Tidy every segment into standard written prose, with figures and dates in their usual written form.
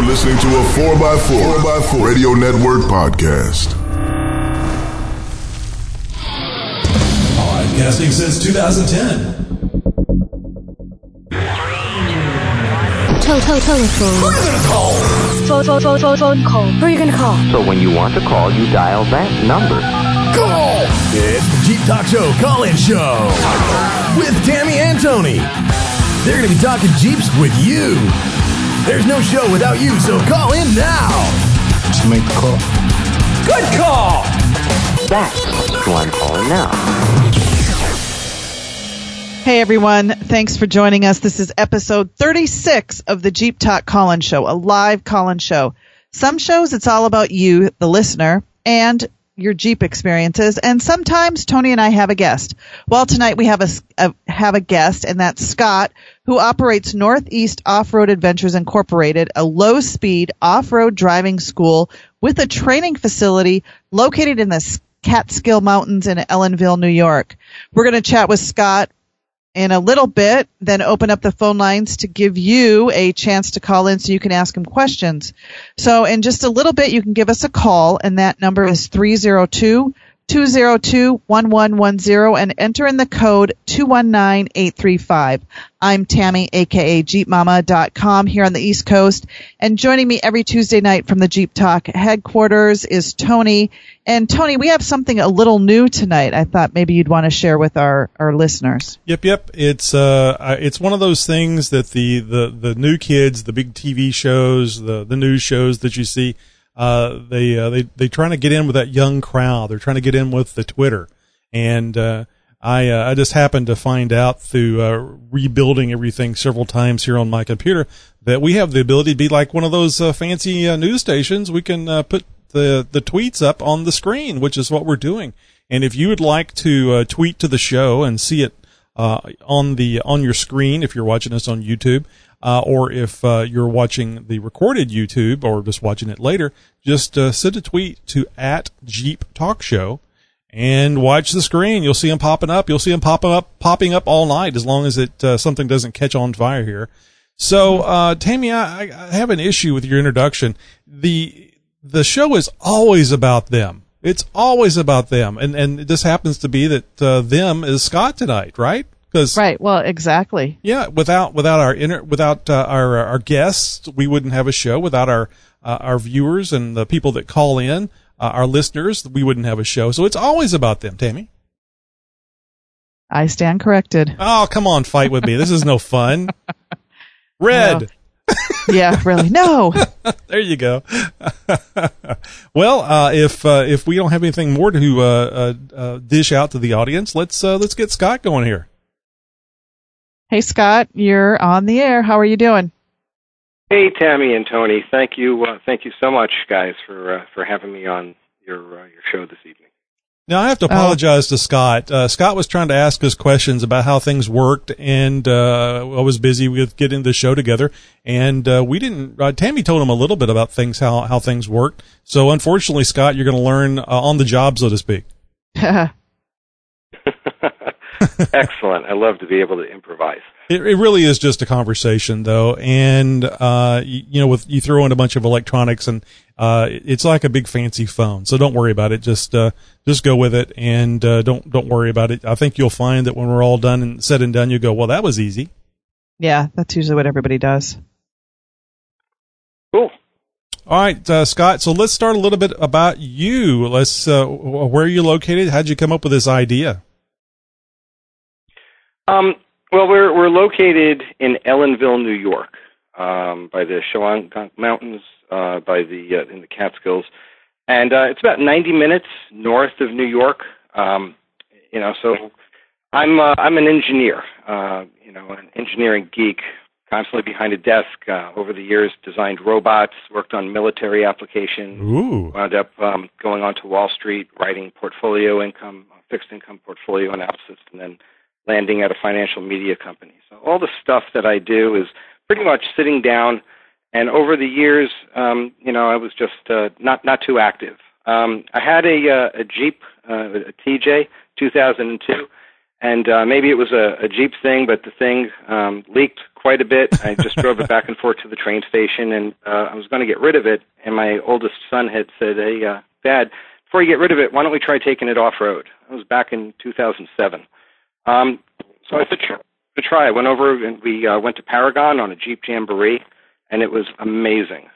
You're listening to a 4x4 Radio Network podcast. Podcasting since 2010. Telephone. Who are you gonna call? Phone call. Who are you gonna call? So when you want to call, you dial that number. Call! It's the Jeep Talk Show Call-In Show with Tammy and Tony. They're gonna be talking Jeeps with you. There's no show without you, so call in now. Just make the call. Good call! That's the one calling now. Hey, everyone. Thanks for joining us. This is episode 36 of the Jeep Talk Call-In Show, a live call-in show. Some shows, it's all about you, the listener, and your Jeep experiences. And sometimes Tony and I have a guest. Well, tonight we have a guest, and that's Scott, who operates Northeast Off-Road Adventures Incorporated, a low-speed off-road driving school with a training facility located in the Catskill Mountains in Ellenville, New York. We're going to chat with Scott in a little bit, then open up the phone lines to give you a chance to call in so you can ask him questions. So in just a little bit, you can give us a call, and that number is 302-202-1110, and enter in the code 219835. I'm Tammy, a.k.a. Jeepmama.com, here on the East Coast, and joining me every Tuesday night from the Jeep Talk headquarters is Tony. And Tony, we have something a little new tonight I thought maybe you'd want to share with our listeners. Yep. It's one of those things that the new kids, the big TV shows, the news shows that you see, they're trying to get in with that young crowd. They're trying to get in with the Twitter. And I just happened to find out through rebuilding everything several times here on my computer that we have the ability to be like one of those fancy news stations. We can put the tweets up on the screen, which is what we're doing. And if you would like to tweet to the show and see it on your screen, if you're watching us on YouTube, or if you're watching the recorded YouTube or just watching it later, just send a tweet to @JeepTalkShow and watch the screen. You'll see them popping up. You'll see them popping up all night, as long as something doesn't catch on fire here. So, Tammy, I have an issue with your introduction. The show is always about them. It's always about them. And it just happens to be that them is Scott tonight, right? Right. Well, exactly. Yeah. Without our guests, we wouldn't have a show. Without our viewers and the people that call in, our listeners, we wouldn't have a show. So it's always about them, Tammy. I stand corrected. Oh, come on, fight with me. This is no fun. Red. No. Yeah, really. No. There you go. Well, if we don't have anything more to dish out to the audience, let's get Scott going here. Hey, Scott, you're on the air. How are you doing? Hey, Tammy and Tony. Thank you so much, guys, for having me on your show this evening. Now, I have to apologize to Scott. Scott was trying to ask us questions about how things worked, and I was busy with getting the show together, and we didn't. Tammy told him a little bit about things, how things worked. So, unfortunately, Scott, you're going to learn on the job, so to speak. Excellent. I love to be able to improvise. It really is just a conversation, though, and you throw in a bunch of electronics, and it's like a big fancy phone. So don't worry about it. Just go with it, and don't worry about it. I think you'll find that when we're all done and said and done, you go, well, that was easy. Yeah, that's usually what everybody does. Cool. All right, Scott. So let's start a little bit about you. Let's where are you located? How'd you come up with this idea? Well, we're located in Ellenville, New York, by the Shawangunk Mountains, in the Catskills, and it's about 90 minutes north of New York. So I'm an engineer, an engineering geek, constantly behind a desk. Over the years, designed robots, worked on military applications. Ooh. Wound up going onto Wall Street, writing fixed income portfolio analysis, and then landing at a financial media company. So all the stuff that I do is pretty much sitting down. And over the years, I was just not too active. I had a Jeep, a TJ 2002, and maybe it was a Jeep thing, but the thing leaked quite a bit. I just drove it back and forth to the train station, and I was going to get rid of it, and my oldest son had said, hey, Dad, before you get rid of it, why don't we try taking it off-road? That was back in 2007. So I said, sure, to try. I went over, and we went to Paragon on a Jeep Jamboree, and it was amazing.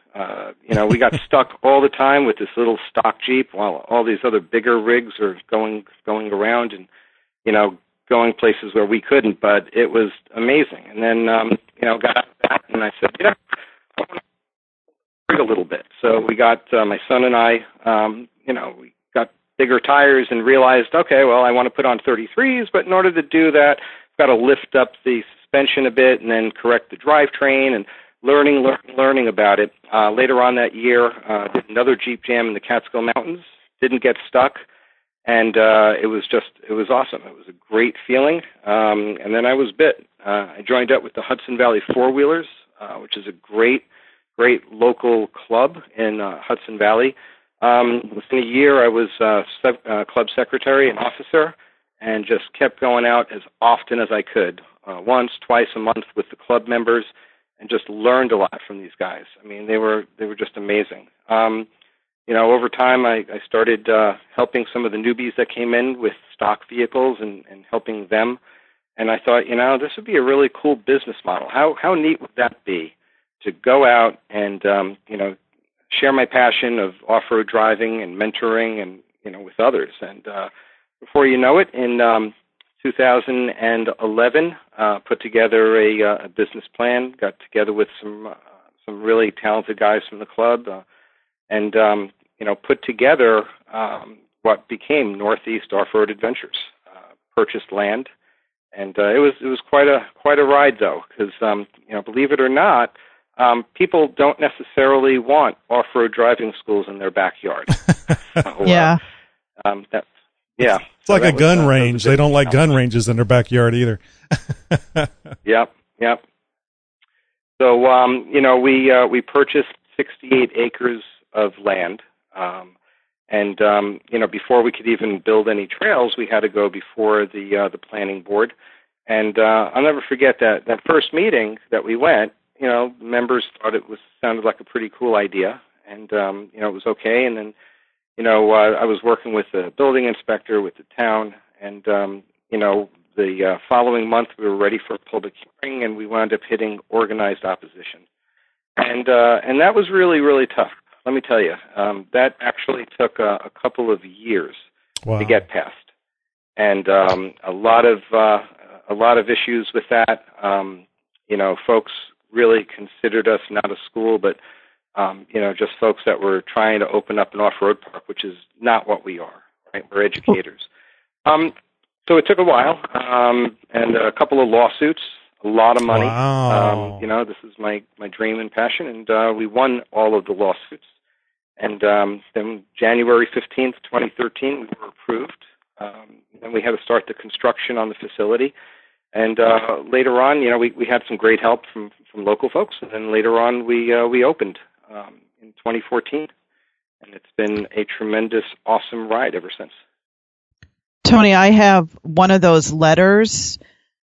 You know, we got stuck all the time with this little stock Jeep while all these other bigger rigs are going around and, you know, going places where we couldn't, but it was amazing. And then, you know, got back and I said, yeah, I want to rig a little bit. So we got my son and I, you know, we got bigger tires and realized, okay, well, I want to put on 33s, but in order to do that, I've got to lift up the suspension a bit and then correct the drivetrain and learning about it. Later on that year, did another Jeep Jam in the Catskill Mountains, didn't get stuck, and it was awesome. It was a great feeling, and then I was bit. I joined up with the Hudson Valley Four-Wheelers, which is a great local club in Hudson Valley. Within a year, I was club secretary and officer, and just kept going out as often as I could, once, twice a month with the club members, and just learned a lot from these guys. I mean, they were just amazing. You know, over time, I started helping some of the newbies that came in with stock vehicles and helping them. And I thought, you know, this would be a really cool business model. How neat would that be to go out and, you know, share my passion of off-road driving and mentoring and, you know, with others. And before you know it, in 2011, put together a business plan, got together with some really talented guys from the club, and, you know, put together what became Northeast Off-Road Adventures, purchased land. And it was quite a ride, though, because, you know, believe it or not, people don't necessarily want off-road driving schools in their backyard. Yeah. That's. Yeah. It's so like a gun range. They don't like gun ranges in their backyard either. Yep. So, you know, we purchased 68 acres of land. And, you know, before we could even build any trails, we had to go before the planning board. And I'll never forget that first meeting that we went, you know, members thought it sounded like a pretty cool idea. And, you know, it was okay. And then, you know, I was working with the building inspector, with the town, and, you know, the following month we were ready for a public hearing, and we wound up hitting organized opposition. And that was really, really tough. Let me tell you, that actually took a couple of years to get past. And a lot of issues with that. You know, folks really considered us not a school, but you know, just folks that were trying to open up an off-road park, which is not what we are, right? We're educators. So it took a while, and a couple of lawsuits, a lot of money. Wow. You know, this is my dream and passion, and we won all of the lawsuits. And then January 15th, 2013, we were approved. Then we had to start the construction on the facility. And later on, you know, we had some great help from local folks, and then later on we opened. In 2014, and it's been a tremendous, awesome ride ever since. Tony, I have one of those letters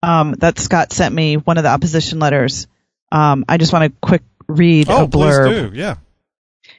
that Scott sent me, one of the opposition letters. I just want to quick read a blurb. Oh, please do, yeah.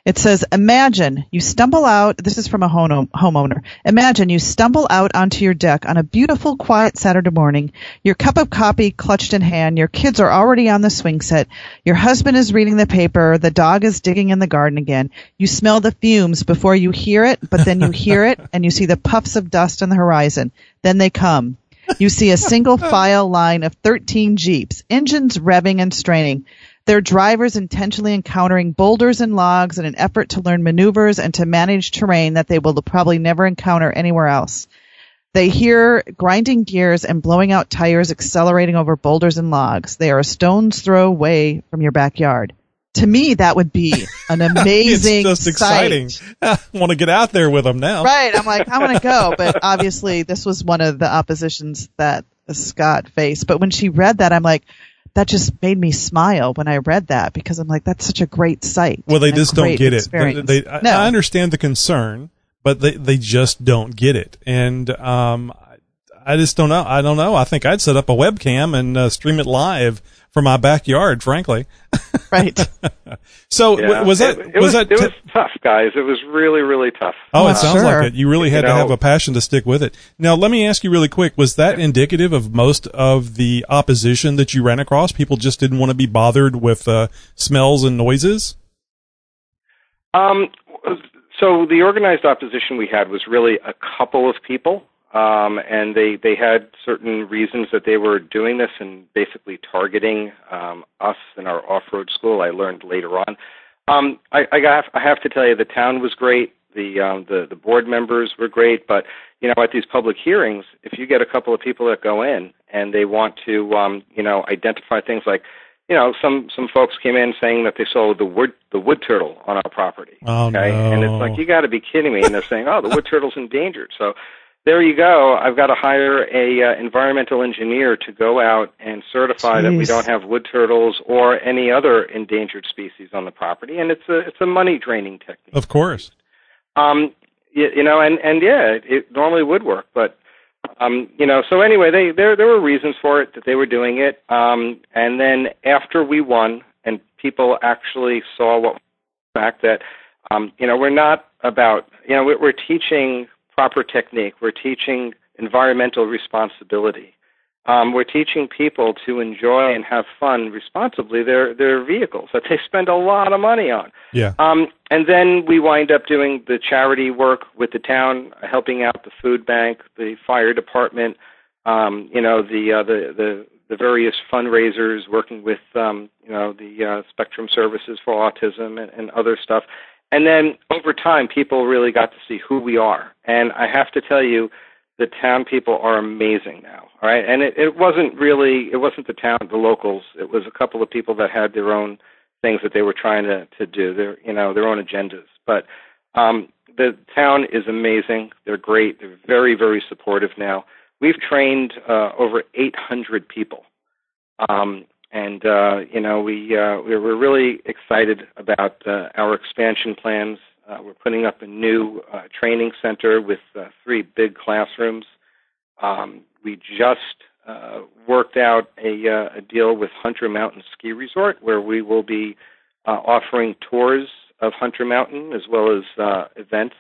It says, imagine you stumble out, this is from a homeowner, imagine you stumble out onto your deck on a beautiful, quiet Saturday morning, your cup of coffee clutched in hand, your kids are already on the swing set, your husband is reading the paper, the dog is digging in the garden again, you smell the fumes before you hear it, but then you hear it, and you see the puffs of dust on the horizon. Then they come. You see a single file line of 13 Jeeps, engines revving and straining. Their drivers intentionally encountering boulders and logs in an effort to learn maneuvers and to manage terrain that they will probably never encounter anywhere else. They hear grinding gears and blowing out tires accelerating over boulders and logs. They are a stone's throw away from your backyard. To me, that would be an amazing It's just sight. Exciting. I want to get out there with them now. Right. I'm like, I want to go. But obviously, this was one of the oppositions that Scott faced. But when she read that, I'm like, that just made me smile when I read that because I'm like, that's such a great sight. Well, they just don't get it. No. I understand the concern, but they just don't get it. And I just don't know. I don't know. I think I'd set up a webcam and stream it live from my backyard, frankly. Right. So yeah. Was it tough, guys. It was really, really tough. Oh, it sounds like it. You really had to have a passion to stick with it. Now, let me ask you really quick. Was that indicative of most of the opposition that you ran across? People just didn't want to be bothered with smells and noises? So the organized opposition we had was really a couple of people, and they had certain reasons that they were doing this and basically targeting us and our off-road school. I learned later on. I have to tell you, the town was great. The board members were great, but you know, at these public hearings, if you get a couple of people that go in and they want to identify things like. You know, some folks came in saying that they saw the wood turtle on our property. Oh, okay? No. And it's like, you got to be kidding me. And they're saying, oh, the wood turtle's endangered. So there you go. I've got to hire a environmental engineer to go out and certify that we don't have wood turtles or any other endangered species on the property. And it's a money draining technique. Of course. It normally would work, but. So anyway, there were reasons for it that they were doing it. And then after we won and people actually saw what the fact that, we're not about, we're teaching proper technique. We're teaching environmental responsibility. We're teaching people to enjoy and have fun responsibly their vehicles that they spend a lot of money on. Yeah. And then we wind up doing the charity work with the town, helping out the food bank, the fire department, the various fundraisers, working with the Spectrum Services for Autism and other stuff. And then over time, people really got to see who we are. And I have to tell you, the town people are amazing now, all right? And it wasn't the town, the locals. It was a couple of people that had their own things that they were trying to do, their own agendas. But the town is amazing. They're great. They're very, very supportive now. We've trained over 800 people, we're really excited about our expansion plans. We're putting up a new training center with 3 big classrooms. We just worked out a deal with Hunter Mountain Ski Resort, where we will be offering tours of Hunter Mountain as well as events.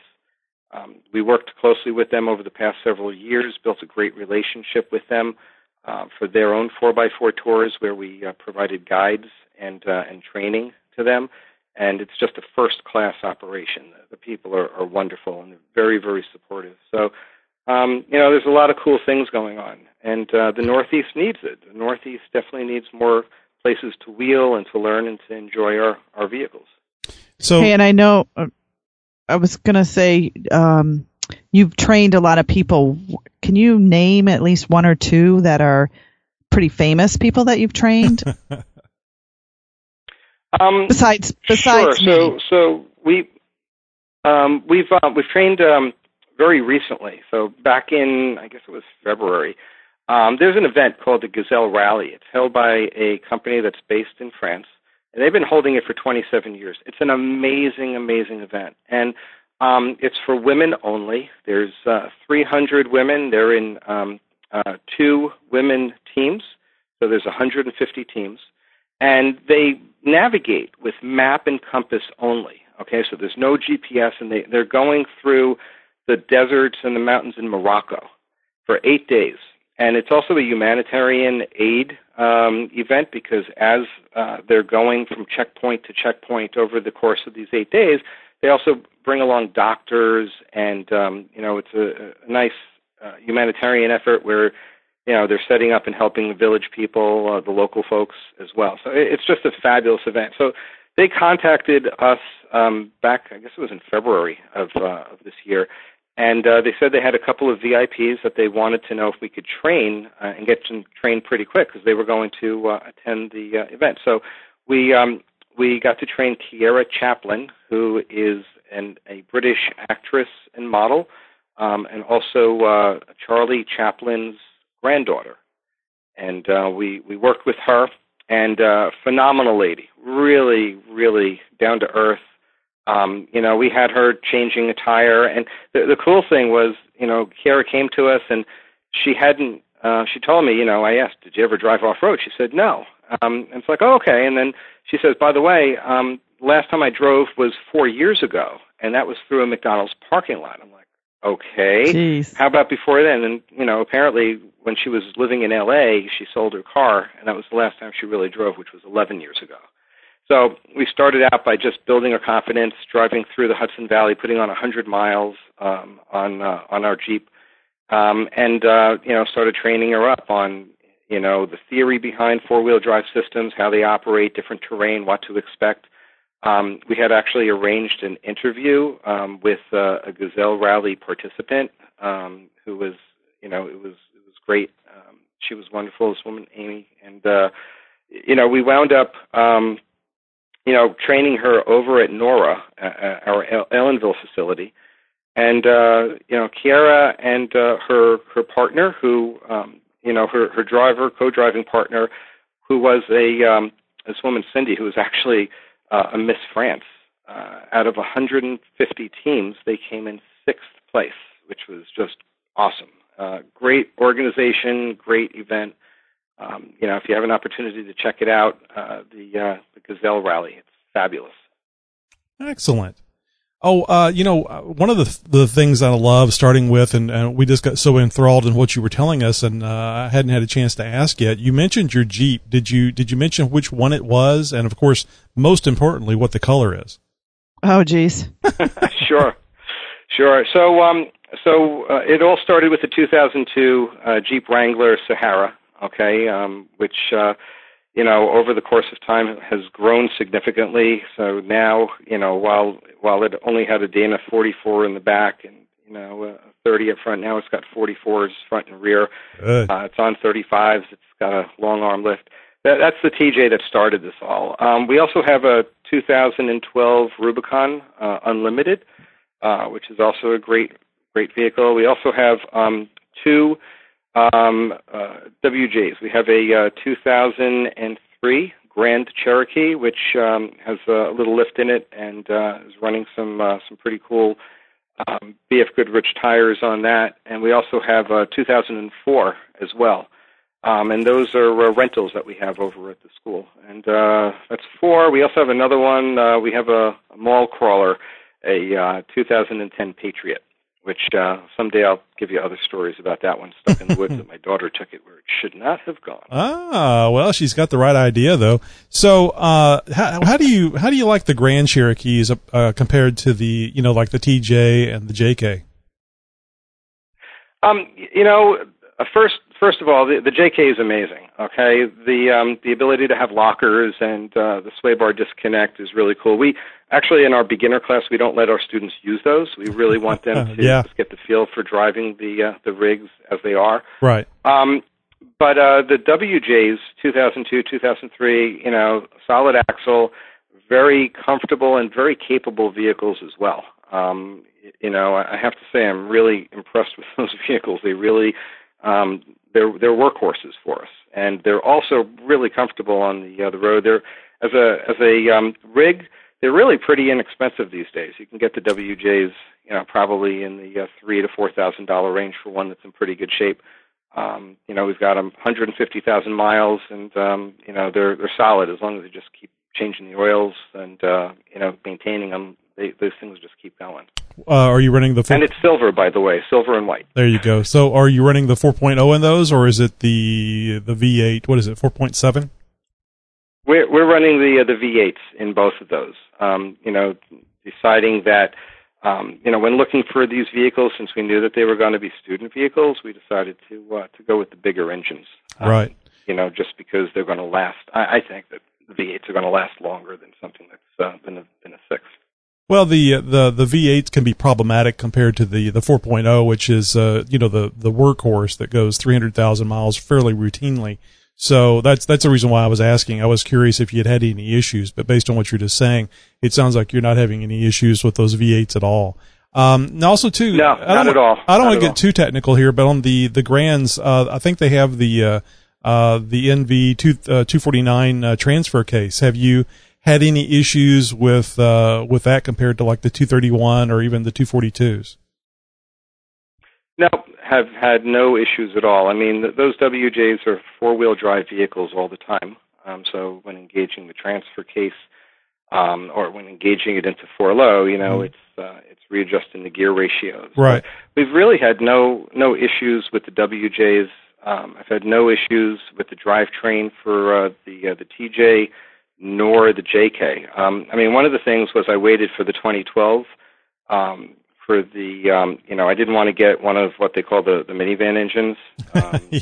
We worked closely with them over the past several years, built a great relationship with them for their own 4x4 tours, where we provided guides and training to them. And it's just a first-class operation. The people are wonderful and very, very supportive. So, there's a lot of cool things going on. And the Northeast needs it. The Northeast definitely needs more places to wheel and to learn and to enjoy our vehicles. So, hey, and I know I was going to say you've trained a lot of people. Can you name at least one or two that are pretty famous people that you've trained? Besides, sure. So we've trained very recently. So back in, I guess it was February. There's an event called the Gazelle Rally. It's held by a company that's based in France, and they've been holding it for 27 years. It's an amazing, amazing event, and it's for women only. There's 300 women. They're in 2 women teams, so there's 150 teams. And they navigate with map and compass only, okay? So there's no GPS, and they're going through the deserts and the mountains in Morocco for 8 days. And it's also a humanitarian aid event, because as they're going from checkpoint to checkpoint over the course of these 8 days, they also bring along doctors, and, it's a nice humanitarian effort where they're setting up and helping the village people, the local folks as well. So it's just a fabulous event. So they contacted us back, I guess it was in February of this year, and they said they had a couple of VIPs that they wanted to know if we could train and get them trained pretty quick, because they were going to attend the event. So we got to train Kiara Chaplin, who is a British actress and model, and also Charlie Chaplin's granddaughter, and we worked with her, and phenomenal lady, really, really down to earth. We had her changing attire, and the cool thing was, Kiara came to us, and she hadn't, she told me, you know, I asked, did you ever drive off-road? She said, no. And it's like, oh, okay. And then she says, by the way, last time I drove was 4 years ago, and that was through a McDonald's parking lot. I'm like, okay, jeez. How about before then? And, you know, apparently when she was living in L.A., she sold her car, and that was the last time she really drove, which was 11 years ago. So we started out by just building her confidence, driving through the Hudson Valley, putting on 100 miles on our Jeep, and you know, started training her up on, you know, the theory behind four-wheel drive systems, how they operate, different terrain, what to expect. We had actually arranged an interview with a Gazelle Rally participant who was, you know, it was great. She was wonderful, this woman, Amy, and you know, we wound up. You know, training her over at Nora, our Ellenville facility, and you know, Kiara and her partner, who you know, her driver, co-driving partner, who was a this woman Cindy, who was actually a Miss France. Out of 150 teams, they came in sixth place, which was just awesome. Great organization, great event. You know, if you have an opportunity to check it out, the Gazelle Rally, it's fabulous. Excellent. Oh, you know, one of the things I love starting with, and we just got so enthralled in what you were telling us, and I hadn't had a chance to ask yet. You mentioned your Jeep. Did you mention which one it was? And of course, most importantly, what the color is. Oh, geez. Sure. So it all started with the 2002 Jeep Wrangler Sahara. Okay, which, you know, over the course of time has grown significantly. So now, you know, while it only had a Dana 44 in the back and, you know, a 30 up front, now it's got 44s front and rear. It's on 35s. It's got a long arm lift. That's the TJ that started this all. We also have a 2012 Rubicon Unlimited, which is also a great vehicle. We also have two WJs. We have a 2003 Grand Cherokee, which has a little lift in it and is running some pretty cool BF Goodrich tires on that. And we also have a 2004 as well. And those are rentals that we have over at the school. And that's four. We also have another one. We have a mall crawler, a 2010 Patriot, which someday I'll give you other stories about that one stuck in the woods that my daughter took it where it should not have gone. Ah, well, she's got the right idea though. So, how do you like the Grand Cherokees compared to the, you know, like the TJ and the JK? You know, first of all, the JK is amazing. Okay, the ability to have lockers and the sway bar disconnect is really cool. We actually, in our beginner class, we don't let our students use those. We really want them to just get the feel for driving the rigs as they are. Right. But the WJs, 2002, 2003, you know, solid axle, very comfortable and very capable vehicles as well. You know, I have to say I'm really impressed with those vehicles. They really, they're workhorses for us, and they're also really comfortable on the road. They're as a rig. They're really pretty inexpensive these days. You can get the WJs, you know, probably in the $3,000 to $4,000 range for one that's in pretty good shape. You know, we've got them 150,000 miles, and you know, they're solid as long as they just keep changing the oils and you know, maintaining them. Those things just keep going. Are you running the and it's silver, by the way, silver and white. There you go. So, are you running the 4.0 in those, or is it the V8? What is it, 4.7? We're running the V8s in both of those. You know, deciding that, you know, when looking for these vehicles, since we knew that they were going to be student vehicles, we decided to go with the bigger engines. Right. You know, just because they're going to last. I think that the V8s are going to last longer than something that's been a six. Well, the V8s can be problematic compared to the 4.0, which is you know, the workhorse that goes 300,000 miles fairly routinely. So that's the reason why I was asking. I was curious if you had any issues, but based on what you're just saying, it sounds like you're not having any issues with those V8s at all. And also, too, no, not at all. I don't want to get too technical here, but on the Grands, I think they have the NV249 transfer case. Have you had any issues with that compared to like the 231 or even the 242s? No, have had no issues at all. I mean, those WJs are four-wheel drive vehicles all the time. So when engaging the transfer case or when engaging it into four low, you know, it's readjusting the gear ratios. Right. So we've really had no issues with the WJs. I've had no issues with the drivetrain for the TJ nor the JK. I mean, one of the things was I waited for the 2012 for the, you know, I didn't want to get one of what they call the minivan engines.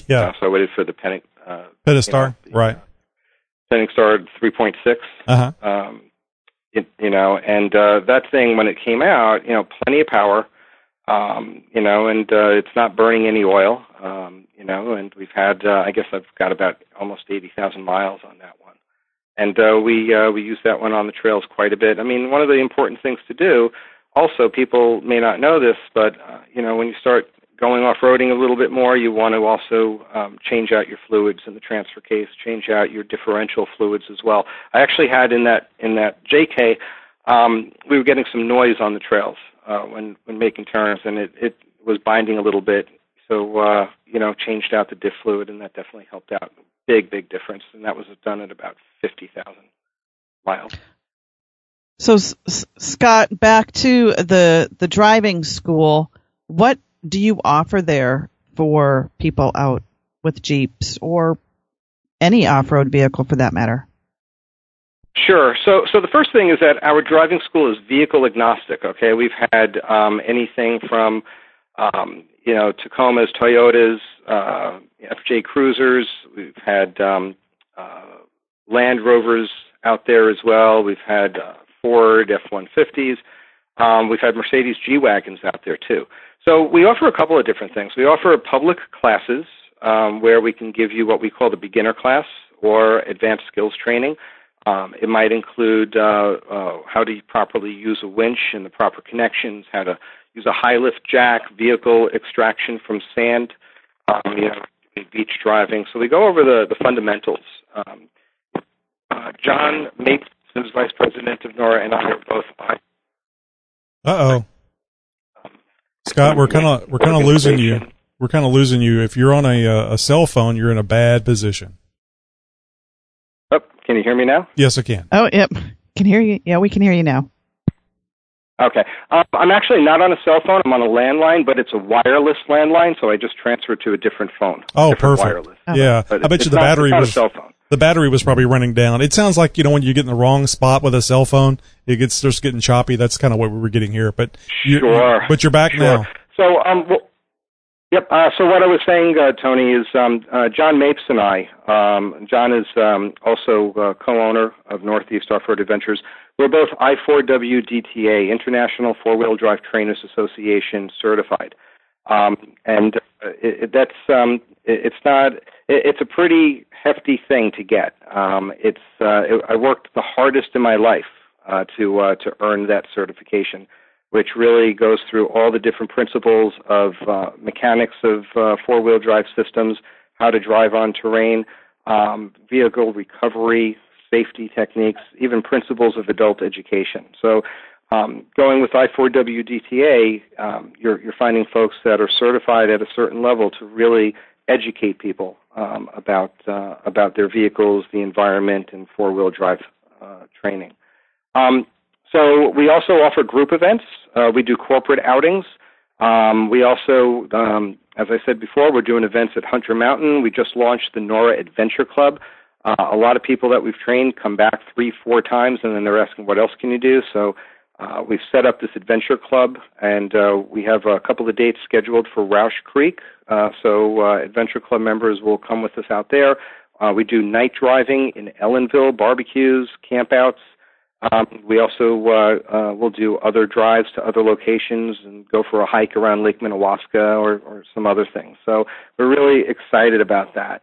Yeah. So I waited for the Pentastar, you know, right. Pentastar 3.6. Uh-huh. You know, and that thing, when it came out, you know, plenty of power, you know, and it's not burning any oil, you know, and we've had, I guess I've got about almost 80,000 miles on that one. And we use that one on the trails quite a bit. I mean, one of the important things to do, also, people may not know this, but, you know, when you start going off-roading a little bit more, you want to also change out your fluids in the transfer case, change out your differential fluids as well. I actually had in that JK, we were getting some noise on the trails when making turns, and it was binding a little bit. So, you know, changed out the diff fluid, and that definitely helped out. Big, big difference, and that was done at about 50,000 miles. So, Scott, back to the driving school. What do you offer there for people out with Jeeps or any off-road vehicle for that matter? Sure. So the first thing is that our driving school is vehicle agnostic, okay? We've had anything from, you know, Tacomas, Toyotas, FJ Cruisers. We've had Land Rovers out there as well. We've had Ford F-150s. We've had Mercedes G-Wagons out there, too. So we offer a couple of different things. We offer public classes where we can give you what we call the beginner class or advanced skills training. It might include how to properly use a winch and the proper connections, how to use a high-lift jack, vehicle extraction from sand, you know, beach driving. So we go over the fundamentals. John Mapes, who's vice president of NORA, and I are both on. Uh-oh. Scott, we're kind of losing you. We're kind of losing you. If you're on a cell phone, you're in a bad position. Oh, can you hear me now? Yes, I can. Oh, yep. Can hear you. Yeah, we can hear you now. Okay. I'm actually not on a cell phone. I'm on a landline, but it's a wireless landline, so I just transferred to a different phone. Oh, different perfect. Wireless. Oh. Yeah. But I bet you the battery was a cell phone. The battery was probably running down. It sounds like, you know, when you get in the wrong spot with a cell phone, it gets just getting choppy. That's kind of what we were getting here. But but you're back now. So, yep. So what I was saying, Tony, is John Mapes and I. John is also co-owner of Northeast Off-Road Adventures. We're both I4WDTA, International Four-Wheel Drive Trainers Association certified. And that's it's a pretty hefty thing to get. It's I worked the hardest in my life to earn that certification, which really goes through all the different principles of mechanics of four-wheel drive systems, how to drive on terrain, vehicle recovery, safety techniques, even principles of adult education. So. Going with I4WDTA, you're finding folks that are certified at a certain level to really educate people about their vehicles, the environment, and four-wheel drive training. So we also offer group events. We do corporate outings. We also, as I said before, we're doing events at Hunter Mountain. We just launched the NORA Adventure Club. A lot of people that we've trained come back 3-4 times, and then they're asking, what else can you do? So we've set up this adventure club, and we have a couple of dates scheduled for Roush Creek. So adventure club members will come with us out there. We do night driving in Ellenville, barbecues, campouts. We also will do other drives to other locations and go for a hike around Lake Minnewaska or some other things. So we're really excited about that.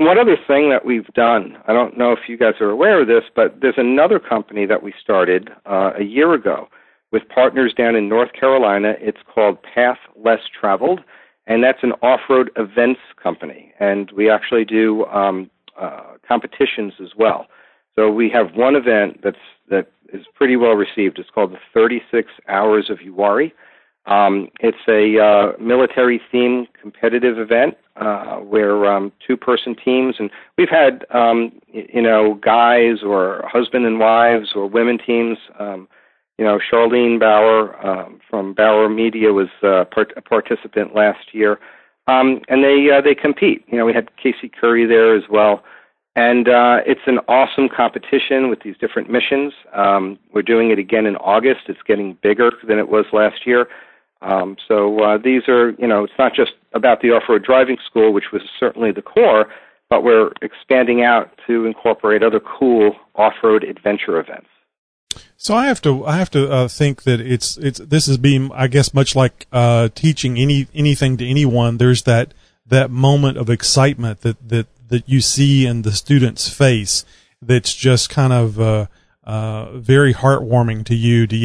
One other thing that we've done, I don't know if you guys are aware of this, but there's another company that we started a year ago with partners down in North Carolina. It's called Path Less Traveled, and that's an off-road events company. And we actually do competitions as well. So we have one event that is pretty well received. It's called the 36 Hours of Uari. It's a military-themed competitive event where two-person teams, and we've had, guys or husband and wives or women teams. Charlene Bauer from Bauer Media was a participant last year, and they compete. We had Casey Curry there as well. And it's an awesome competition with these different missions. We're doing it again in August. It's getting bigger than it was last year. These are, it's not just about the off-road driving school, which was certainly the core, but we're expanding out to incorporate other cool off-road adventure events. So I have to think that this is being, I guess, much like teaching anything to anyone. There's that moment of excitement that you see in the student's face that's just kind of very heartwarming to you. Do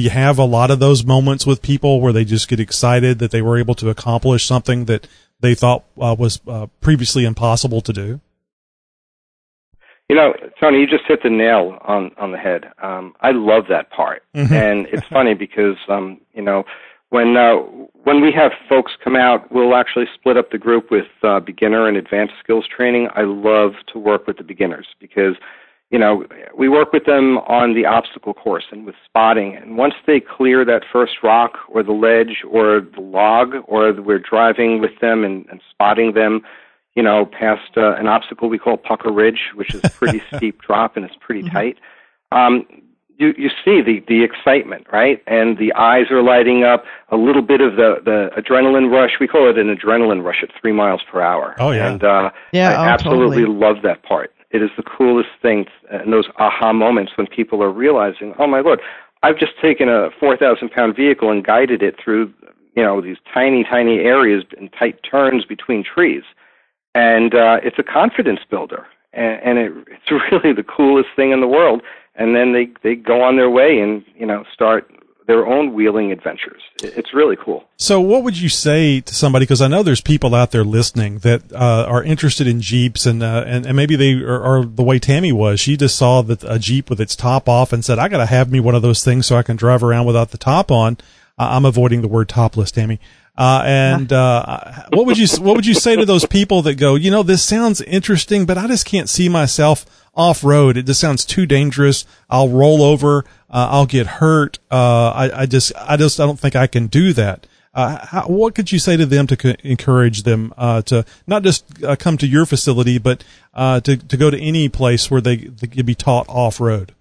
you have a lot of those moments with people where they just get excited that they were able to accomplish something that they thought was previously impossible to do? Tony, you just hit the nail on the head. I love that part. Mm-hmm. And it's funny because, when we have folks come out, we'll actually split up the group with beginner and advanced skills training. I love to work with the beginners because, we work with them on the obstacle course and with spotting. And once they clear that first rock or the ledge or the log, or we're driving with them and spotting them, past an obstacle we call Pucker Ridge, which is a pretty steep drop and it's pretty mm-hmm. tight. You see the excitement, right? And the eyes are lighting up, a little bit of the adrenaline rush. We call it an adrenaline rush at 3 miles per hour. Oh, yeah. And I absolutely love that part. It is the coolest thing, and those aha moments when people are realizing, oh, my Lord, I've just taken a 4,000-pound vehicle and guided it through, these tiny, tiny areas and tight turns between trees. And it's a confidence builder, and it's really the coolest thing in the world. And then they go on their way and, start their own wheeling adventures. It's really cool. So what would you say to somebody, because I know there's people out there listening that are interested in Jeeps, and maybe they are the way Tammy was. She just saw that a Jeep with its top off and said, I got to have me one of those things so I can drive around without the top on. I'm avoiding the word topless, Tammy. What would you say to those people that go, this sounds interesting, but I just can't see myself off road. It just sounds too dangerous. I'll roll over. I'll get hurt. I don't think I can do that. What could you say to them to encourage them to not just come to your facility, but to go to any place where they could be taught off road?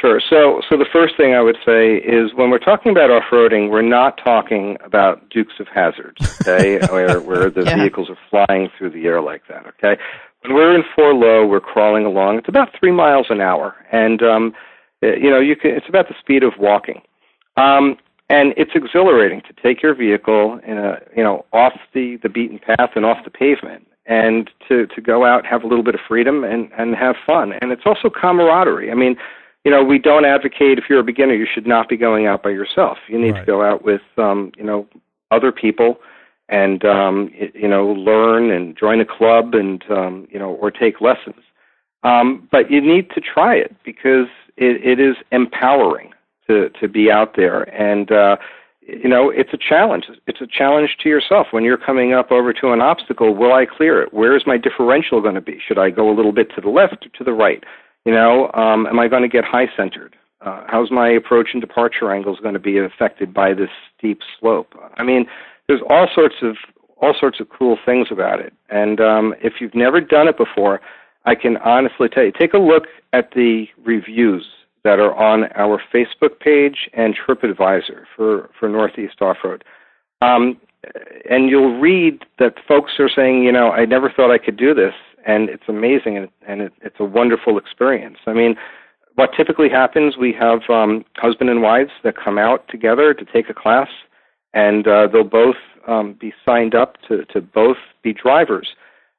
Sure. So the first thing I would say is when we're talking about off-roading, we're not talking about Dukes of Hazzard, okay, where the vehicles are flying through the air like that, okay? When we're in four low, we're crawling along. It's about 3 miles an hour, and, it's about the speed of walking. And it's exhilarating to take your vehicle, off the beaten path and off the pavement, and to go out, have a little bit of freedom, and have fun. And it's also camaraderie. I mean, we don't advocate if you're a beginner, you should not be going out by yourself. You need to go out with, other people and, learn and join a club and, or take lessons. But you need to try it because it is empowering to be out there. And, it's a challenge. It's a challenge to yourself. When you're coming up over to an obstacle, will I clear it? Where is my differential going to be? Should I go a little bit to the left or to the right? Am I going to get high-centered? How's my approach and departure angles going to be affected by this steep slope? I mean, there's all sorts of cool things about it. And if you've never done it before, I can honestly tell you, take a look at the reviews that are on our Facebook page and TripAdvisor for Northeast Off-Road. And you'll read that folks are saying, I never thought I could do this. And it's amazing, and it's a wonderful experience. I mean, what typically happens, we have husband and wives that come out together to take a class, and they'll both be signed up to both be drivers.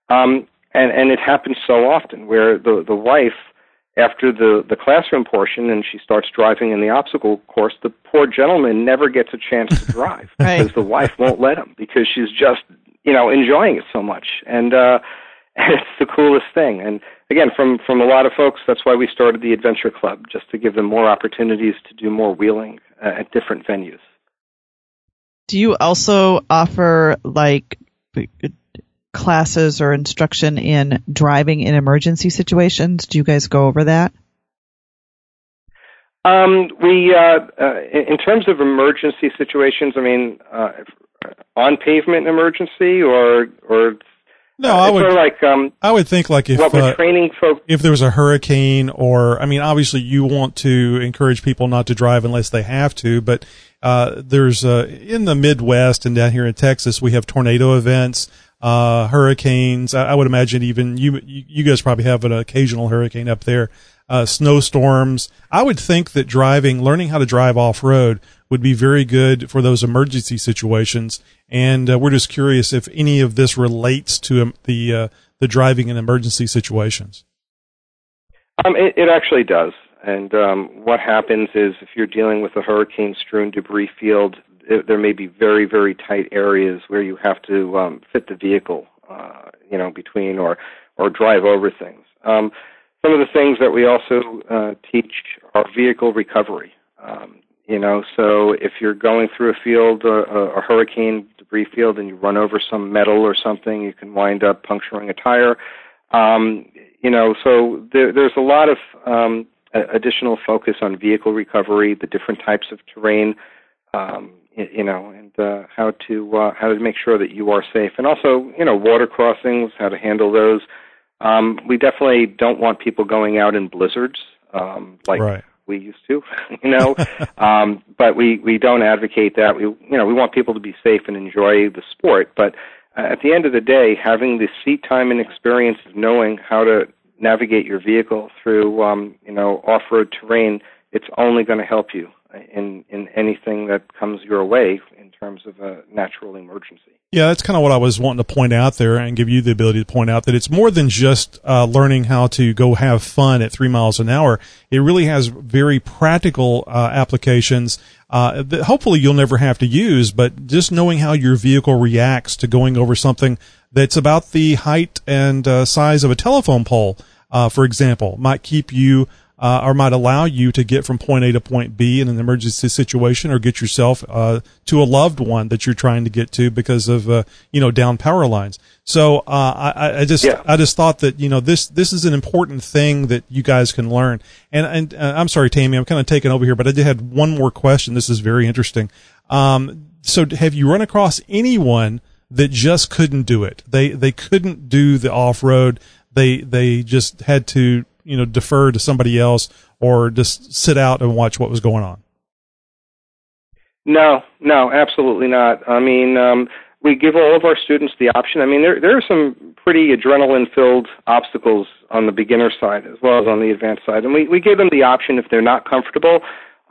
And it happens so often where the wife, after the classroom portion, and she starts driving in the obstacle course, the poor gentleman never gets a chance to drive because the wife won't let him because she's just, enjoying it so much. And it's the coolest thing. And again, from a lot of folks, that's why we started the Adventure Club, just to give them more opportunities to do more wheeling at different venues. Do you also offer, like, classes or instruction in driving in emergency situations? Do you guys go over that? In terms of emergency situations, I mean, on pavement emergency or no, I would like I would think like if there was a hurricane or, I mean, obviously you want to encourage people not to drive unless they have to, but there's in the Midwest and down here in Texas we have tornado events, hurricanes. I would imagine even you guys probably have an occasional hurricane up there. Snowstorms. I would think that learning how to drive off-road would be very good for those emergency situations. And we're just curious if any of this relates to the driving in emergency situations. It actually does. And what happens is if you're dealing with a hurricane-strewn debris field, there may be very, very tight areas where you have to fit the vehicle, between or drive over things. Some of the things that we also teach are vehicle recovery. So if you're going through a field, a hurricane debris field, and you run over some metal or something, you can wind up puncturing a tire. So there's a lot of additional focus on vehicle recovery, the different types of terrain, and how to make sure that you are safe, and also water crossings, how to handle those. We definitely don't want people going out in blizzards like we used to, but we don't advocate that. We want people to be safe and enjoy the sport. But at the end of the day, having the seat time and experience of knowing how to navigate your vehicle through, off-road terrain, it's only going to help you in anything that comes your way in terms of a natural emergency. Yeah, that's kind of what I was wanting to point out there and give you the ability to point out that it's more than just learning how to go have fun at 3 miles an hour. It really has very practical applications that hopefully you'll never have to use, but just knowing how your vehicle reacts to going over something that's about the height and size of a telephone pole, for example, might keep you or might allow you to get from point A to point B in an emergency situation, or get yourself to a loved one that you're trying to get to because of down power lines. So I just thought that this is an important thing that you guys can learn. And I'm sorry, Tammy, I'm kind of taking over here, but I did have one more question. This is very interesting. So have you run across anyone that just couldn't do it? They couldn't do the off road. They just had to defer to somebody else or just sit out and watch what was going on? No, absolutely not. I mean, we give all of our students the option. I mean, there are some pretty adrenaline-filled obstacles on the beginner side as well as on the advanced side. And we give them the option, if they're not comfortable,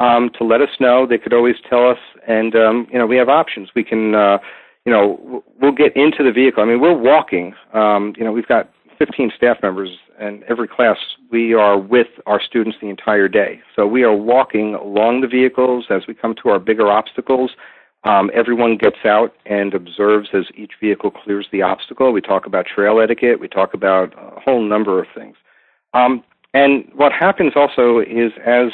to let us know. They could always tell us. And, we have options. We can, we'll get into the vehicle. I mean, we're walking. We've got 15 staff members, and every class we are with our students the entire day. So we are walking along the vehicles as we come to our bigger obstacles. Everyone gets out and observes as each vehicle clears the obstacle. We talk about trail etiquette. We talk about a whole number of things. And what happens also is as,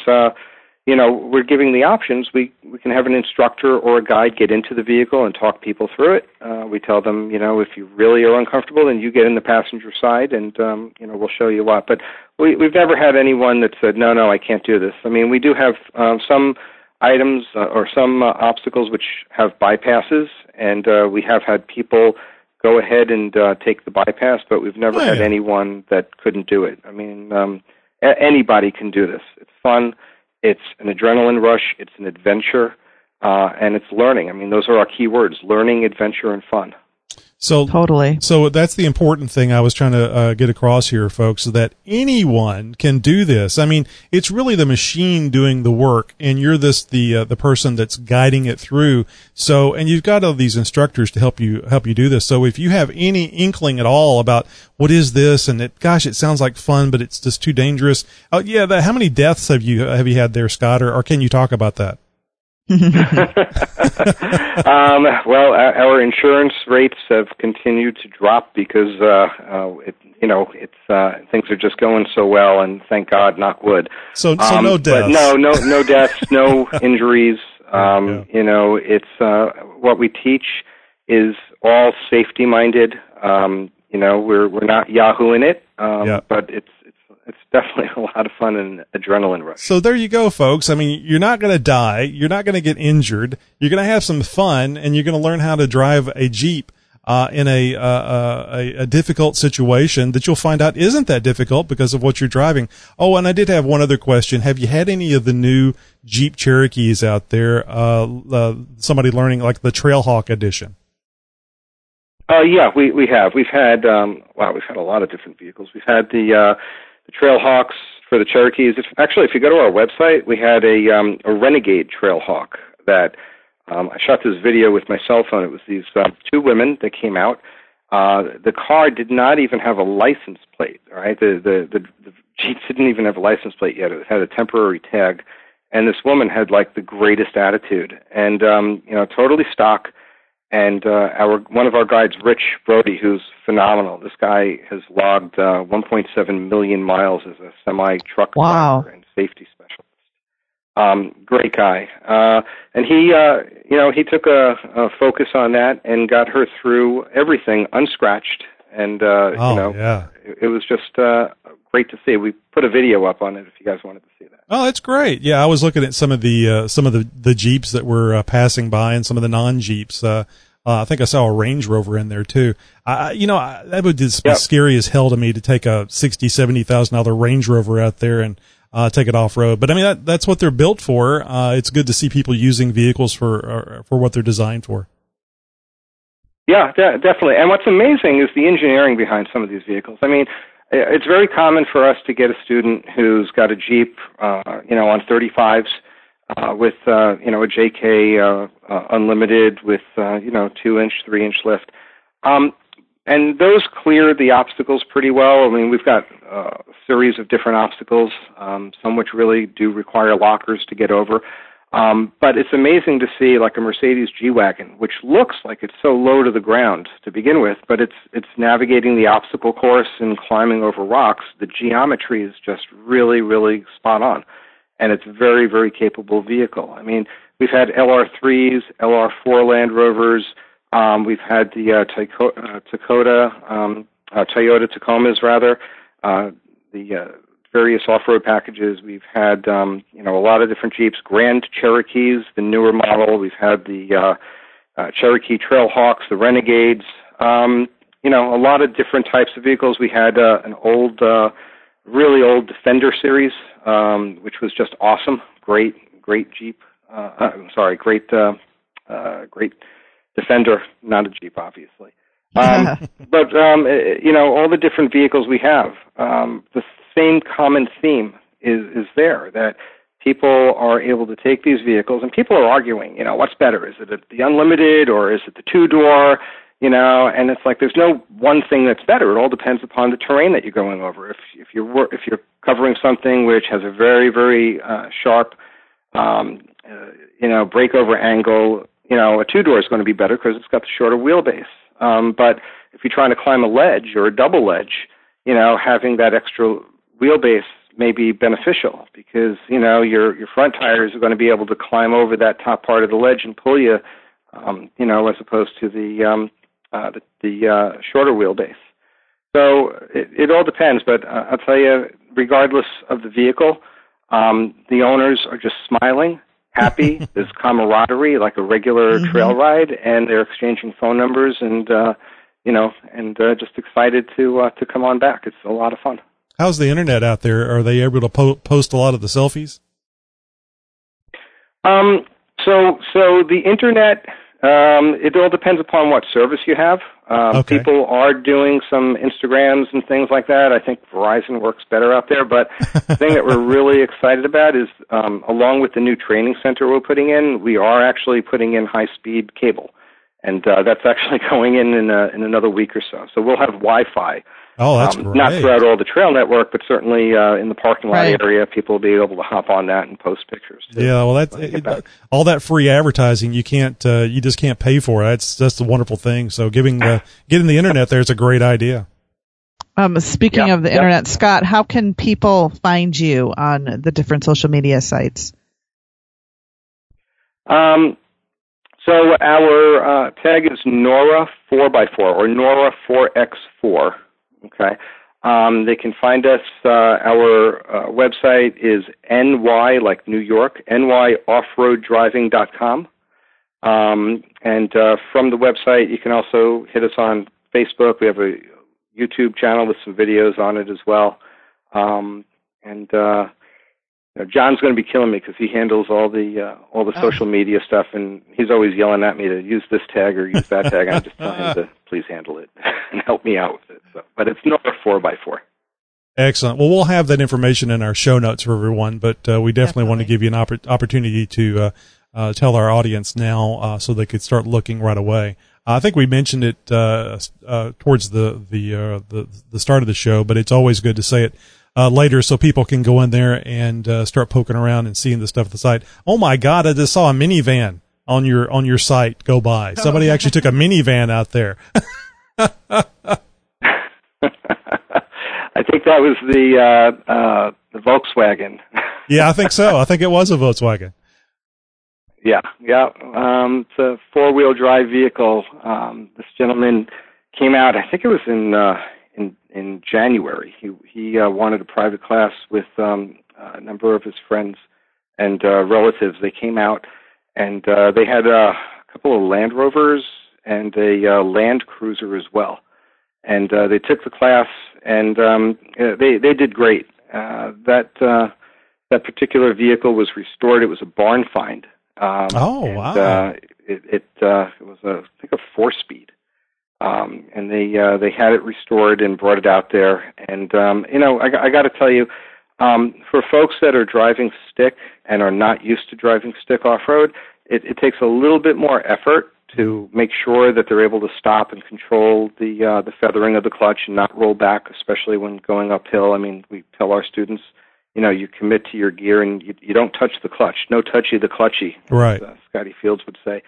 we're giving the options, we can have an instructor or a guide get into the vehicle and talk people through it. We tell them, if you really are uncomfortable, then you get in the passenger side and, we'll show you what. But we've never had anyone that said, no, I can't do this. I mean, we do have some items or some obstacles which have bypasses, and we have had people go ahead and take the bypass, but we've never had anyone that couldn't do it. I mean, anybody can do this. It's fun. It's an adrenaline rush, it's an adventure, and it's learning. I mean, those are our key words: learning, adventure, and fun. So totally. So that's the important thing I was trying to get across here, folks, that anyone can do this. I mean, it's really the machine doing the work, and you're the person that's guiding it through. So, and you've got all these instructors to help you do this. So if you have any inkling at all about what is this? And it sounds like fun, but it's just too dangerous. Oh yeah. How many deaths have you had there, Scott? Or can you talk about that? Well, our insurance rates have continued to drop because, things are just going so well, and thank God, knock wood. So no deaths. No deaths, no injuries. Yeah. It's what we teach is all safety minded. We're not yahooing it, but it's definitely a lot of fun and adrenaline rush. So there you go, folks. I mean, you're not going to die. You're not going to get injured. You're going to have some fun, and you're going to learn how to drive a Jeep in a difficult situation that you'll find out isn't that difficult because of what you're driving. Oh, and I did have one other question. Have you had any of the new Jeep Cherokees out there, somebody learning, like the Trailhawk edition? Yeah, we have. We've had, we've had a lot of different vehicles. We've had the Trailhawks for the Cherokees. Actually, if you go to our website, we had a Renegade Trailhawk that I shot this video with my cell phone. It was these two women that came out. The car did not even have a license plate, right? The Jeep didn't even have a license plate yet. It had a temporary tag, and this woman had, like, the greatest attitude and, totally stock. And one of our guides, Rich Brody, who's phenomenal. This guy has logged 1.7 million miles as a semi-truck driver and safety specialist. Great guy. And he, he took a focus on that and got her through everything unscratched. And, it was just great to see. We put a video up on it if you guys wanted to see that. Oh, that's great. Yeah, I was looking at some of the Jeeps that were passing by and some of the non-Jeeps. I think I saw a Range Rover in there, too. That would just be scary as hell to me to take a $60,000, $70,000 Range Rover out there and take it off-road. But, I mean, that's what they're built for. It's good to see people using vehicles for what they're designed for. Yeah, definitely. And what's amazing is the engineering behind some of these vehicles. I mean, it's very common for us to get a student who's got a Jeep, on 35s with, a JK Unlimited with, 2-inch, 3-inch lift. And those clear the obstacles pretty well. I mean, we've got a series of different obstacles, some which really do require lockers to get over. But it's amazing to see, like, a Mercedes G-Wagon, which looks like it's so low to the ground to begin with, but it's navigating the obstacle course and climbing over rocks. The geometry is just really, really spot on, and it's a very, very capable vehicle. I mean, we've had LR3s, LR4 Land Rovers. We've had the Toyota Tacomas, rather, various off-road packages. We've had, a lot of different Jeeps, Grand Cherokees, the newer model. We've had the Cherokee Trailhawks, the Renegades, a lot of different types of vehicles. We had an old, really old Defender series, which was just awesome. Great Jeep. Great Defender, not a Jeep, obviously. All the different vehicles we have, the same common theme is there, that people are able to take these vehicles, and people are arguing, what's better? Is it the Unlimited or is it the two-door? And it's like there's no one thing that's better. It all depends upon the terrain that you're going over. If you're covering something which has a very, very sharp, breakover angle, a two-door is going to be better because it's got the shorter wheelbase. But if you're trying to climb a ledge or a double ledge, having that extra wheelbase may be beneficial because, your front tires are going to be able to climb over that top part of the ledge and pull you, as opposed to the shorter wheelbase. So it all depends, but I'll tell you, regardless of the vehicle, the owners are just smiling, happy. There's camaraderie, like a regular trail ride, and they're exchanging phone numbers and, just excited to come on back. It's a lot of fun. How's the internet out there? Are they able to post a lot of the selfies? So the internet, it all depends upon what service you have. People are doing some Instagrams and things like that. I think Verizon works better out there. But the thing that we're really excited about is, along with the new training center we're putting in, we are actually putting in high-speed cable. And that's actually going in another week or so. So we'll have Wi-Fi Oh, that's great. Not throughout all the trail network, but certainly in the parking lot area, people will be able to hop on that and post pictures. Yeah, well, all that free advertising, you can't, you just can't pay for it. That's the wonderful thing. So getting the internet there is a great idea. Speaking of the internet, Scott, how can people find you on the different social media sites? So our tag is Nora4x4 or Nora4x4. Okay. They can find us. Our website is NY, like New York, nyoffroaddriving.com. And from the website, you can also hit us on Facebook. We have a YouTube channel with some videos on it as well. John's going to be killing me because he handles all the social media stuff, and he's always yelling at me to use this tag or use that tag. And I just tell him to please handle it and help me out with it. So, but it's Nora4x4. Excellent. Well, we'll have that information in our show notes for everyone, but we definitely want to give you an opportunity to tell our audience now so they could start looking right away. I think we mentioned it towards the start of the show, but it's always good to say it later, so people can go in there and start poking around and seeing the stuff at the site. Oh my God! I just saw a minivan on your site go by. Somebody actually took a minivan out there. I think that was the Volkswagen. Yeah, I think so. I think it was a Volkswagen. Yeah. It's a 4-wheel drive vehicle. This gentleman came out. I think it was in January. He wanted a private class with a number of his friends and relatives. They came out, and they had a couple of Land Rovers and a Land Cruiser as well. And they took the class, and they did great. That particular vehicle was restored. It was a barn find. Wow! It was I think a 4-speed. And they had it restored and brought it out there. And, I got to tell you, for folks that are driving stick and are not used to driving stick off-road, it takes a little bit more effort to make sure that they're able to stop and control the feathering of the clutch and not roll back, especially when going uphill. I mean, we tell our students, you commit to your gear and you don't touch the clutch. No touchy the clutchy, right? As Scotty Fields would say.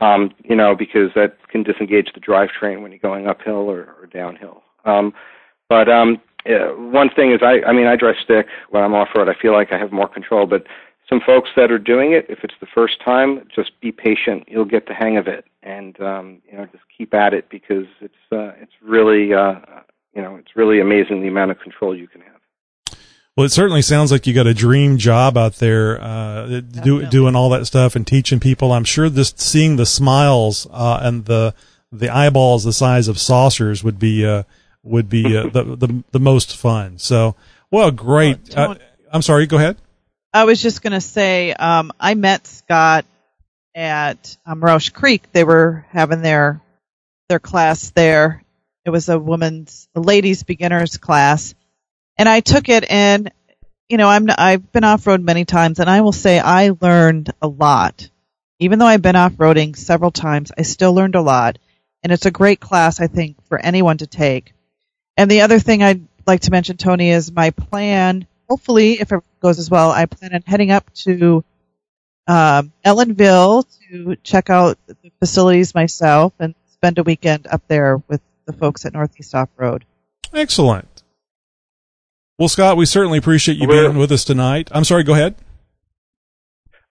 Because that can disengage the drivetrain when you're going uphill or downhill. One thing is, I drive stick when I'm off-road. I feel like I have more control. But some folks that are doing it, if it's the first time, just be patient. You'll get the hang of it. And, just keep at it, because it's really amazing the amount of control you can have. Well, it certainly sounds like you got a dream job out there, doing all that stuff and teaching people. I'm sure just seeing the smiles and the eyeballs the size of saucers would be the most fun. So, well, great. I'm sorry. Go ahead. I was just going to say I met Scott at Roush Creek. They were having their class there. It was a ladies beginners class. And I took it, and I've been off-road many times, and I will say I learned a lot. Even though I've been off-roading several times, I still learned a lot, and it's a great class, I think, for anyone to take. And the other thing I'd like to mention, Tony, is my plan. Hopefully, if it goes as well, I plan on heading up to Ellenville to check out the facilities myself and spend a weekend up there with the folks at Northeast Off-Road. Excellent. Well, Scott, we certainly appreciate you being with us tonight. I'm sorry, go ahead.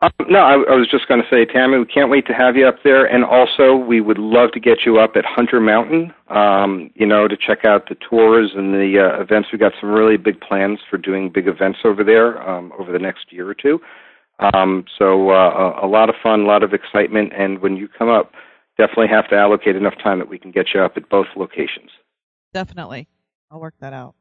I was just going to say, Tammy, we can't wait to have you up there. And also, we would love to get you up at Hunter Mountain, to check out the tours and the events. We've got some really big plans for doing big events over there over the next year or two. A lot of fun, a lot of excitement. And when you come up, definitely have to allocate enough time that we can get you up at both locations. Definitely. I'll work that out.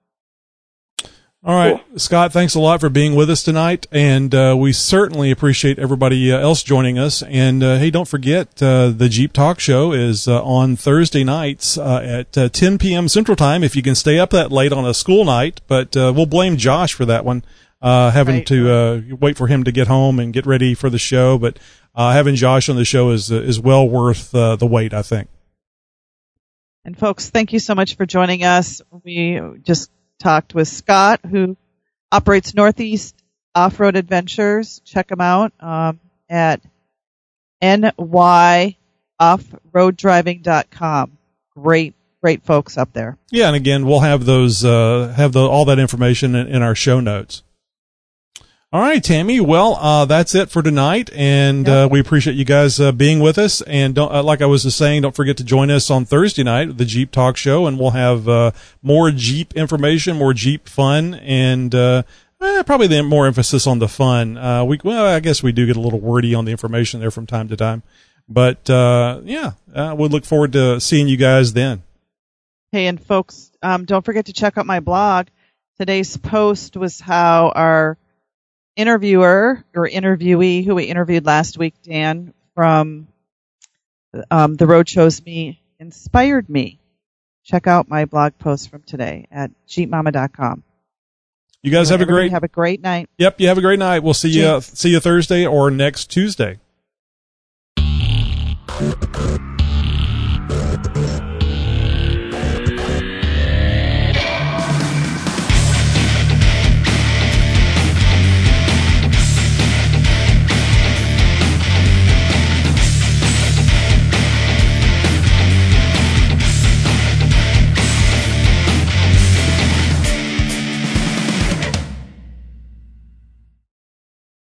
All right, cool. Scott, thanks a lot for being with us tonight, and we certainly appreciate everybody else joining us. And, hey, don't forget, the Jeep Talk Show is on Thursday nights at 10 p.m. Central Time, if you can stay up that late on a school night. But we'll blame Josh for that one, having to wait for him to get home and get ready for the show. But having Josh on the show is well worth the wait, I think. And folks, thank you so much for joining us. We just talked with Scott, who operates Northeast Off-Road Adventures. Check him out at nyoffroaddriving.com. Great folks up there. Yeah, and again, we'll have those all that information in our show notes. All right, Tammy. Well, that's it for tonight, and we appreciate you guys being with us. And don't, like I was just saying, don't forget to join us on Thursday night at the Jeep Talk Show, and we'll have more Jeep information, more Jeep fun, and probably the more emphasis on the fun. I guess we do get a little wordy on the information there from time to time, but we'll look forward to seeing you guys then. Hey, and folks, don't forget to check out my blog. Today's post was how our interviewee who we interviewed last week, Dan from the Road Shows Me, inspired me. Check out my blog post from today at Jeepmama.com. You guys have a great night. Yep, you have a great night. We'll see you Thursday or next Tuesday.